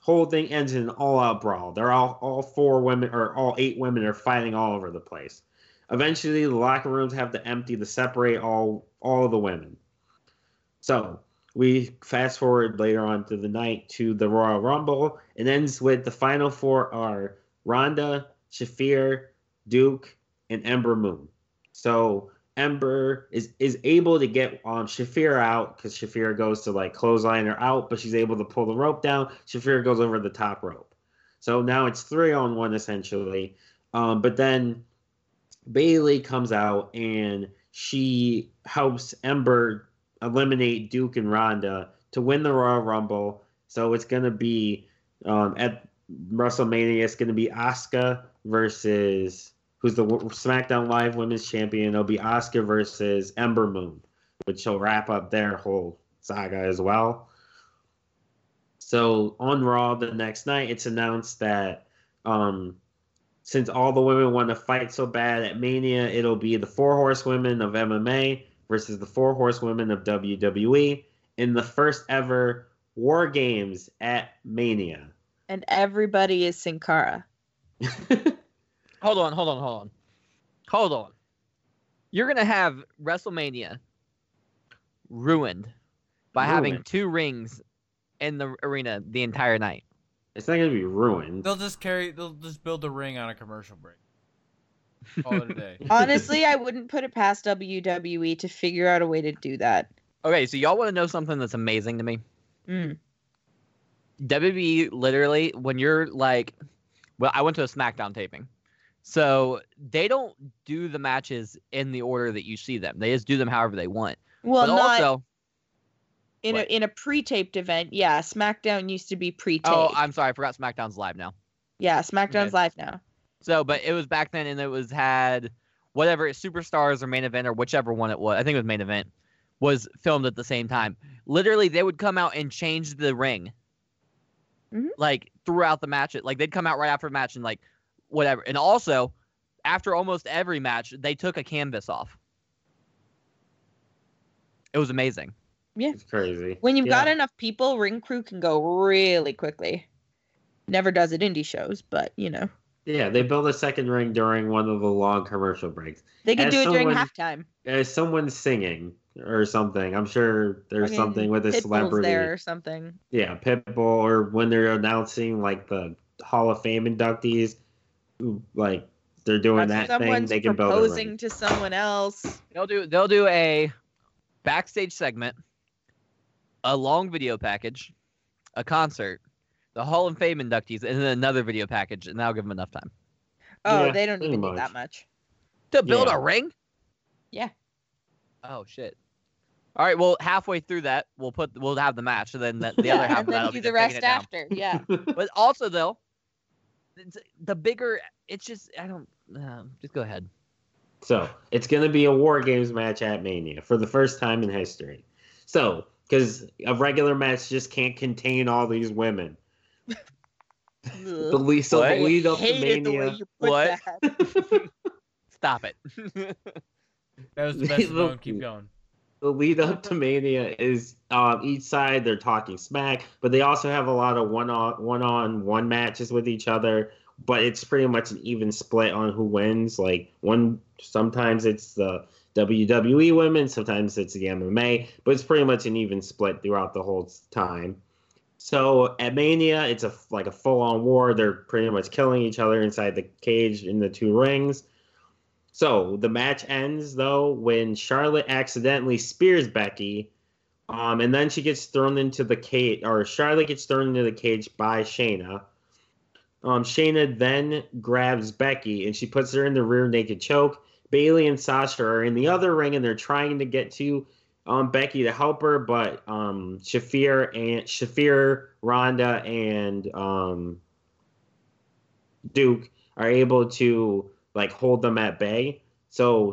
whole thing ends in an all-out brawl. They're all four women, or all eight women, are fighting all over the place. Eventually, the locker rooms have to empty to separate all of the women. So we fast forward later on to the night to the Royal Rumble. It ends with the final four are Ronda, Shafir, Duke, and Ember Moon. So Ember is able to get Shafir out because Shafir goes to like clothesline her out, but she's able to pull the rope down. Shafir goes over the top rope. So now it's 3-on-1 essentially. But then Bayley comes out and she helps Ember eliminate Duke and Ronda to win the Royal Rumble. So it's going to be at WrestleMania, it's going to be Asuka versus, who's the SmackDown Live Women's Champion. It'll be Asuka versus Ember Moon, which will wrap up their whole saga as well. So on Raw the next night, it's announced that since all the women want to fight so bad at Mania, it'll be the Four Horsewomen of MMA versus the Four Horsewomen of WWE in the first ever War Games at Mania. And everybody is Sin Cara. Hold on. You're going to have WrestleMania ruined by having two rings in the arena the entire night. It's not going to be ruined. They'll just build a ring on a commercial break. Honestly, I wouldn't put it past WWE to figure out a way to do that. Okay, so y'all want to know something that's amazing to me? WWE, literally, when you're like... Well, I went to a SmackDown taping. So they don't do the matches in the order that you see them. They just do them however they want. Well, but not... Also, in a pre-taped event, yeah, SmackDown used to be pre-taped. Oh, I'm sorry, I forgot SmackDown's live now. Yeah, SmackDown's live now. So, but it was back then, and it was had whatever Superstars or Main Event or whichever one it was. I think it was Main Event was filmed at the same time. Literally, they would come out and change the ring, like throughout the match. Like they'd come out right after the match and like whatever. And also, after almost every match, they took a canvas off. It was amazing. Yeah, it's crazy. When you've got enough people, ring crew can go really quickly. Never does it indie shows, but you know. Yeah, they build a second ring during one of the long commercial breaks. They could do it during halftime. As someone singing or something. I'm sure there's something with a celebrity. There or something. Yeah, Pitbull, or when they're announcing like the Hall of Fame inductees, like they're doing that thing. They can build a ring. Proposing to someone else. They'll do a backstage segment, a long video package, a concert, the Hall of Fame inductees, and then another video package, and that'll give them enough time. Oh, yeah, they don't even need that much. To build a ring? Yeah. Oh, shit. All right, well, halfway through that, we'll have the match, and then the other half of that will be the rest after, yeah. But also, though, the bigger, it's just, I don't, just go ahead. So it's going to be a War Games match at Mania for the first time in history. So, because a regular match just can't contain all these women. The least of the lead up to Mania. What? Stop it. That was the best one. Keep going. The lead up to Mania is each side, they're talking smack, but they also have a lot of one-on-one matches with each other. But it's pretty much an even split on who wins. Like sometimes it's the WWE women, sometimes it's the MMA, but it's pretty much an even split throughout the whole time. So at Mania, it's like a full-on war. They're pretty much killing each other inside the cage in the two rings. So the match ends though when Charlotte accidentally spears Becky, and then she gets thrown into the cage, or Charlotte gets thrown into the cage by Shayna. Shayna then grabs Becky, and she puts her in the rear naked choke. Bayley and Sasha are in the other ring, and they're trying to get to Becky to help her, but Shafir, Ronda, and Duke are able to like hold them at bay. So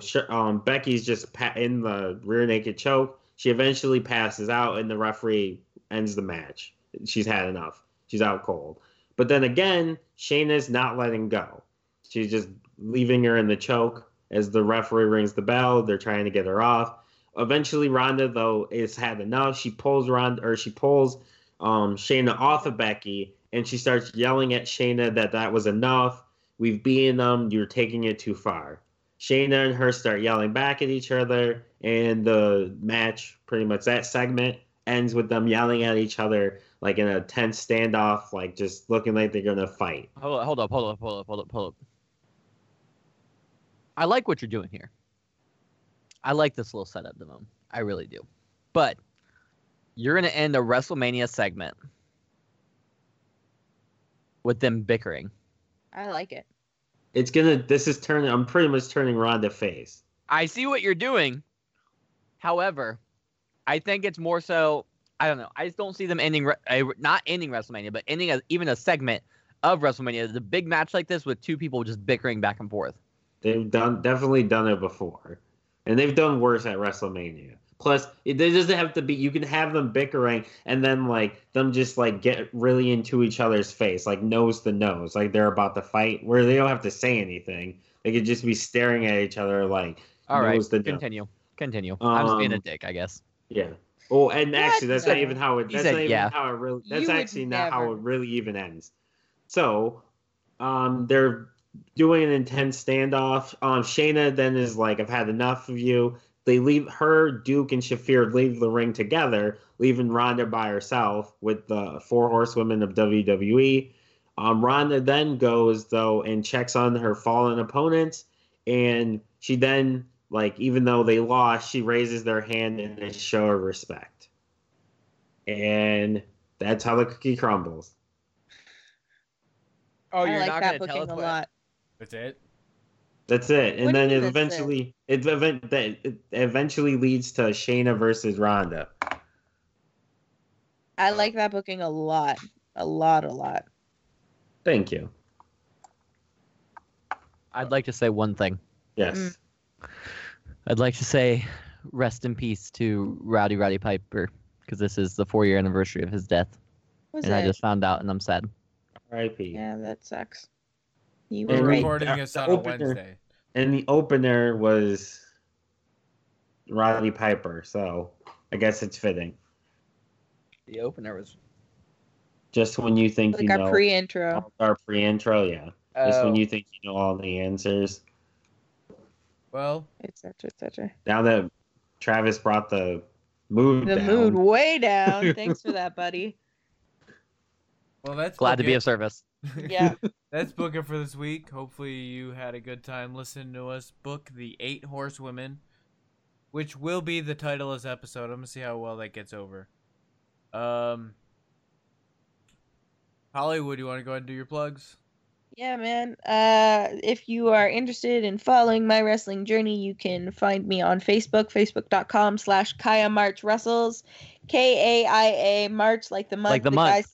Becky's just in the rear naked choke. She eventually passes out, and the referee ends the match. She's had enough. She's out cold. But then again, Shayna's not letting go. She's just leaving her in the choke as the referee rings the bell. They're trying to get her off. Eventually, Ronda, though, has had enough. She pulls Shayna off of Becky, and she starts yelling at Shayna that was enough. We've beaten them. You're taking it too far. Shayna and her start yelling back at each other, and the match, pretty much that segment, ends with them yelling at each other, like in a tense standoff, like just looking like they're going to fight. Hold up. I like what you're doing here. I like this little setup, Damone. I really do. But you're going to end a WrestleMania segment with them bickering. I like it. I'm pretty much turning Ronda face. I see what you're doing. However, I think it's more so, I don't know. I just don't see them not ending WrestleMania, but ending even a segment of WrestleMania. The big match like this with two people just bickering back and forth. They've definitely done it before. And they've done worse at WrestleMania. Plus, it doesn't have to be. You can have them bickering and then like them just like get really into each other's face, like nose to nose, like they're about to fight, where they don't have to say anything. They could just be staring at each other, like nose to nose. Continue. I'm just being a dick, I guess. Yeah. Oh, and actually, that's not even how it. That's not even how it really. That's actually not how it really even ends. So, they're doing an intense standoff. Shayna then is like, I've had enough of you. They leave her, Duke, and Shafir leave the ring together, leaving Ronda by herself with the four horsewomen of WWE. Ronda then goes, though, and checks on her fallen opponents, and she then, like, even though they lost, she raises their hand and they show her respect. And that's how the cookie crumbles. Oh, you're like not going to tell us a lot. That's it? That's it. And then it eventually leads to Shayna versus Ronda. I like that booking a lot. A lot. Thank you. I'd like to say one thing. Yes. I'd like to say rest in peace to Rowdy Piper, because this is the 4-year anniversary of his death. I just found out, and I'm sad. R.I.P. Yeah, that sucks. We're recording us on a Wednesday. And the opener was Rowdy Piper, so I guess it's fitting. The opener was... Just when you think you know... Like our pre-intro. Our pre-intro, yeah. Oh. Just when you think you know all the answers. Well... Et cetera. Now that Travis brought the mood down. The mood way down. Thanks for that, buddy. Well, that's glad to be of service. Yeah. That's Book It for this week. Hopefully you had a good time listening to us book the 8 horsewomen, which will be the title of this episode. I'm going to see how well that gets over. Hollywood, you want to go ahead and do your plugs? Yeah, man. If you are interested in following my wrestling journey, you can find me on Facebook, facebook.com/KaiaMarchWrestles. K-A-I-A March, like the month. Like the month.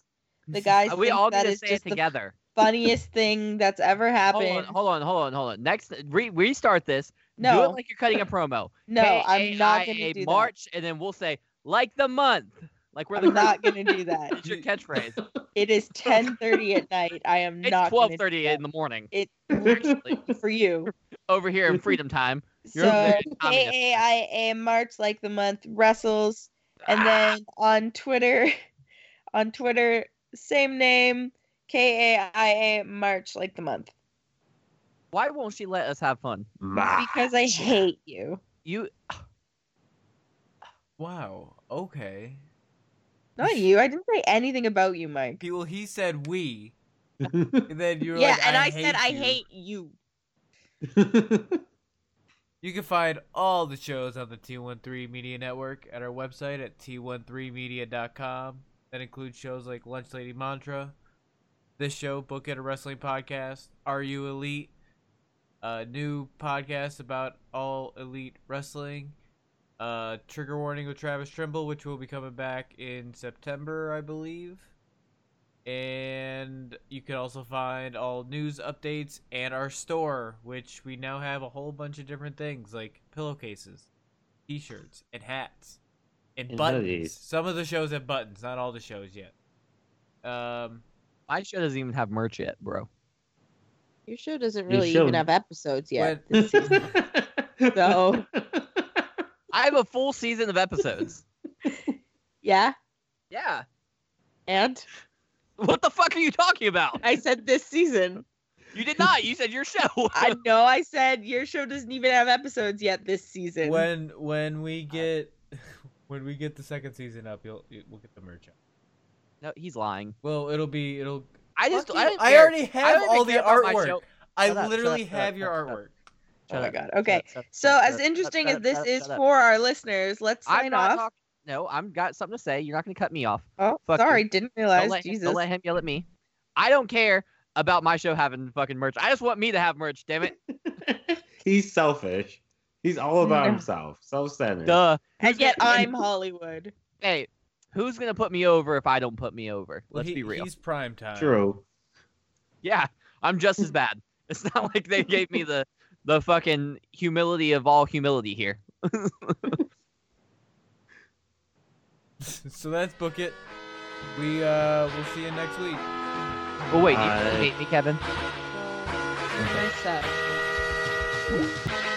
The guys we all need to say it together. funniest thing that's ever happened. Hold on. Next, restart this. No. Do it like you're cutting a promo. No, I'm not going to do March, that. And then we'll say, like the month. Like we're I'm not going to do that. It's your catchphrase. It is 10:30 at night. I am it's not 12:30 in the morning. It's for you. Over here in freedom time. You're so KAIA March, like the month, wrestles. And then on Twitter, same name, KAIA March, like the month. Why won't she let us have fun? March. Because I hate you. You. Wow. Okay. Not you. I didn't say anything about you, Mike. Well, he said we. And then you were like, and I said I hate you. You can find all the shows on the T13 Media Network at our website at t13media.com. That includes shows like Lunch Lady Mantra, this show, Book It, a Wrestling Podcast, Are You Elite, a new podcast about all elite wrestling, Trigger Warning with Travis Trimble, which will be coming back in September, I believe. And you can also find all news updates and our store, which we now have a whole bunch of different things like pillowcases, t-shirts, and hats, and buttons. Hoodies. Some of the shows have buttons, not all the shows yet. My show doesn't even have merch yet, bro. Your show doesn't really even have episodes yet this season. So I have a full season of episodes. Yeah? Yeah. And? What the fuck are you talking about? I said this season. You did not. You said your show. I know. I said your show doesn't even have episodes yet this season. When we get the second season up, we'll get the merch up. No, he's lying. Well, it'll. I already have all the artwork. I literally have your artwork. Oh my god. Okay. So as interesting as this is for our listeners, let's sign off. No, I've got something to say. You're not going to cut me off. Oh, fuck sorry. You. Didn't realize. Don't let him yell at me. I don't care about my show having fucking merch. I just want me to have merch, damn it. He's selfish. He's all about himself. Self-centered. Duh. And yet I'm Hollywood. Hey, who's going to put me over if I don't put me over? Well, Let's be real. He's primetime. True. Yeah, I'm just as bad. It's not like they gave me the fucking humility of all humility here. So that's Book It. We'll see you next week. Oh wait, do you hate me, Kevin? Nice stuff.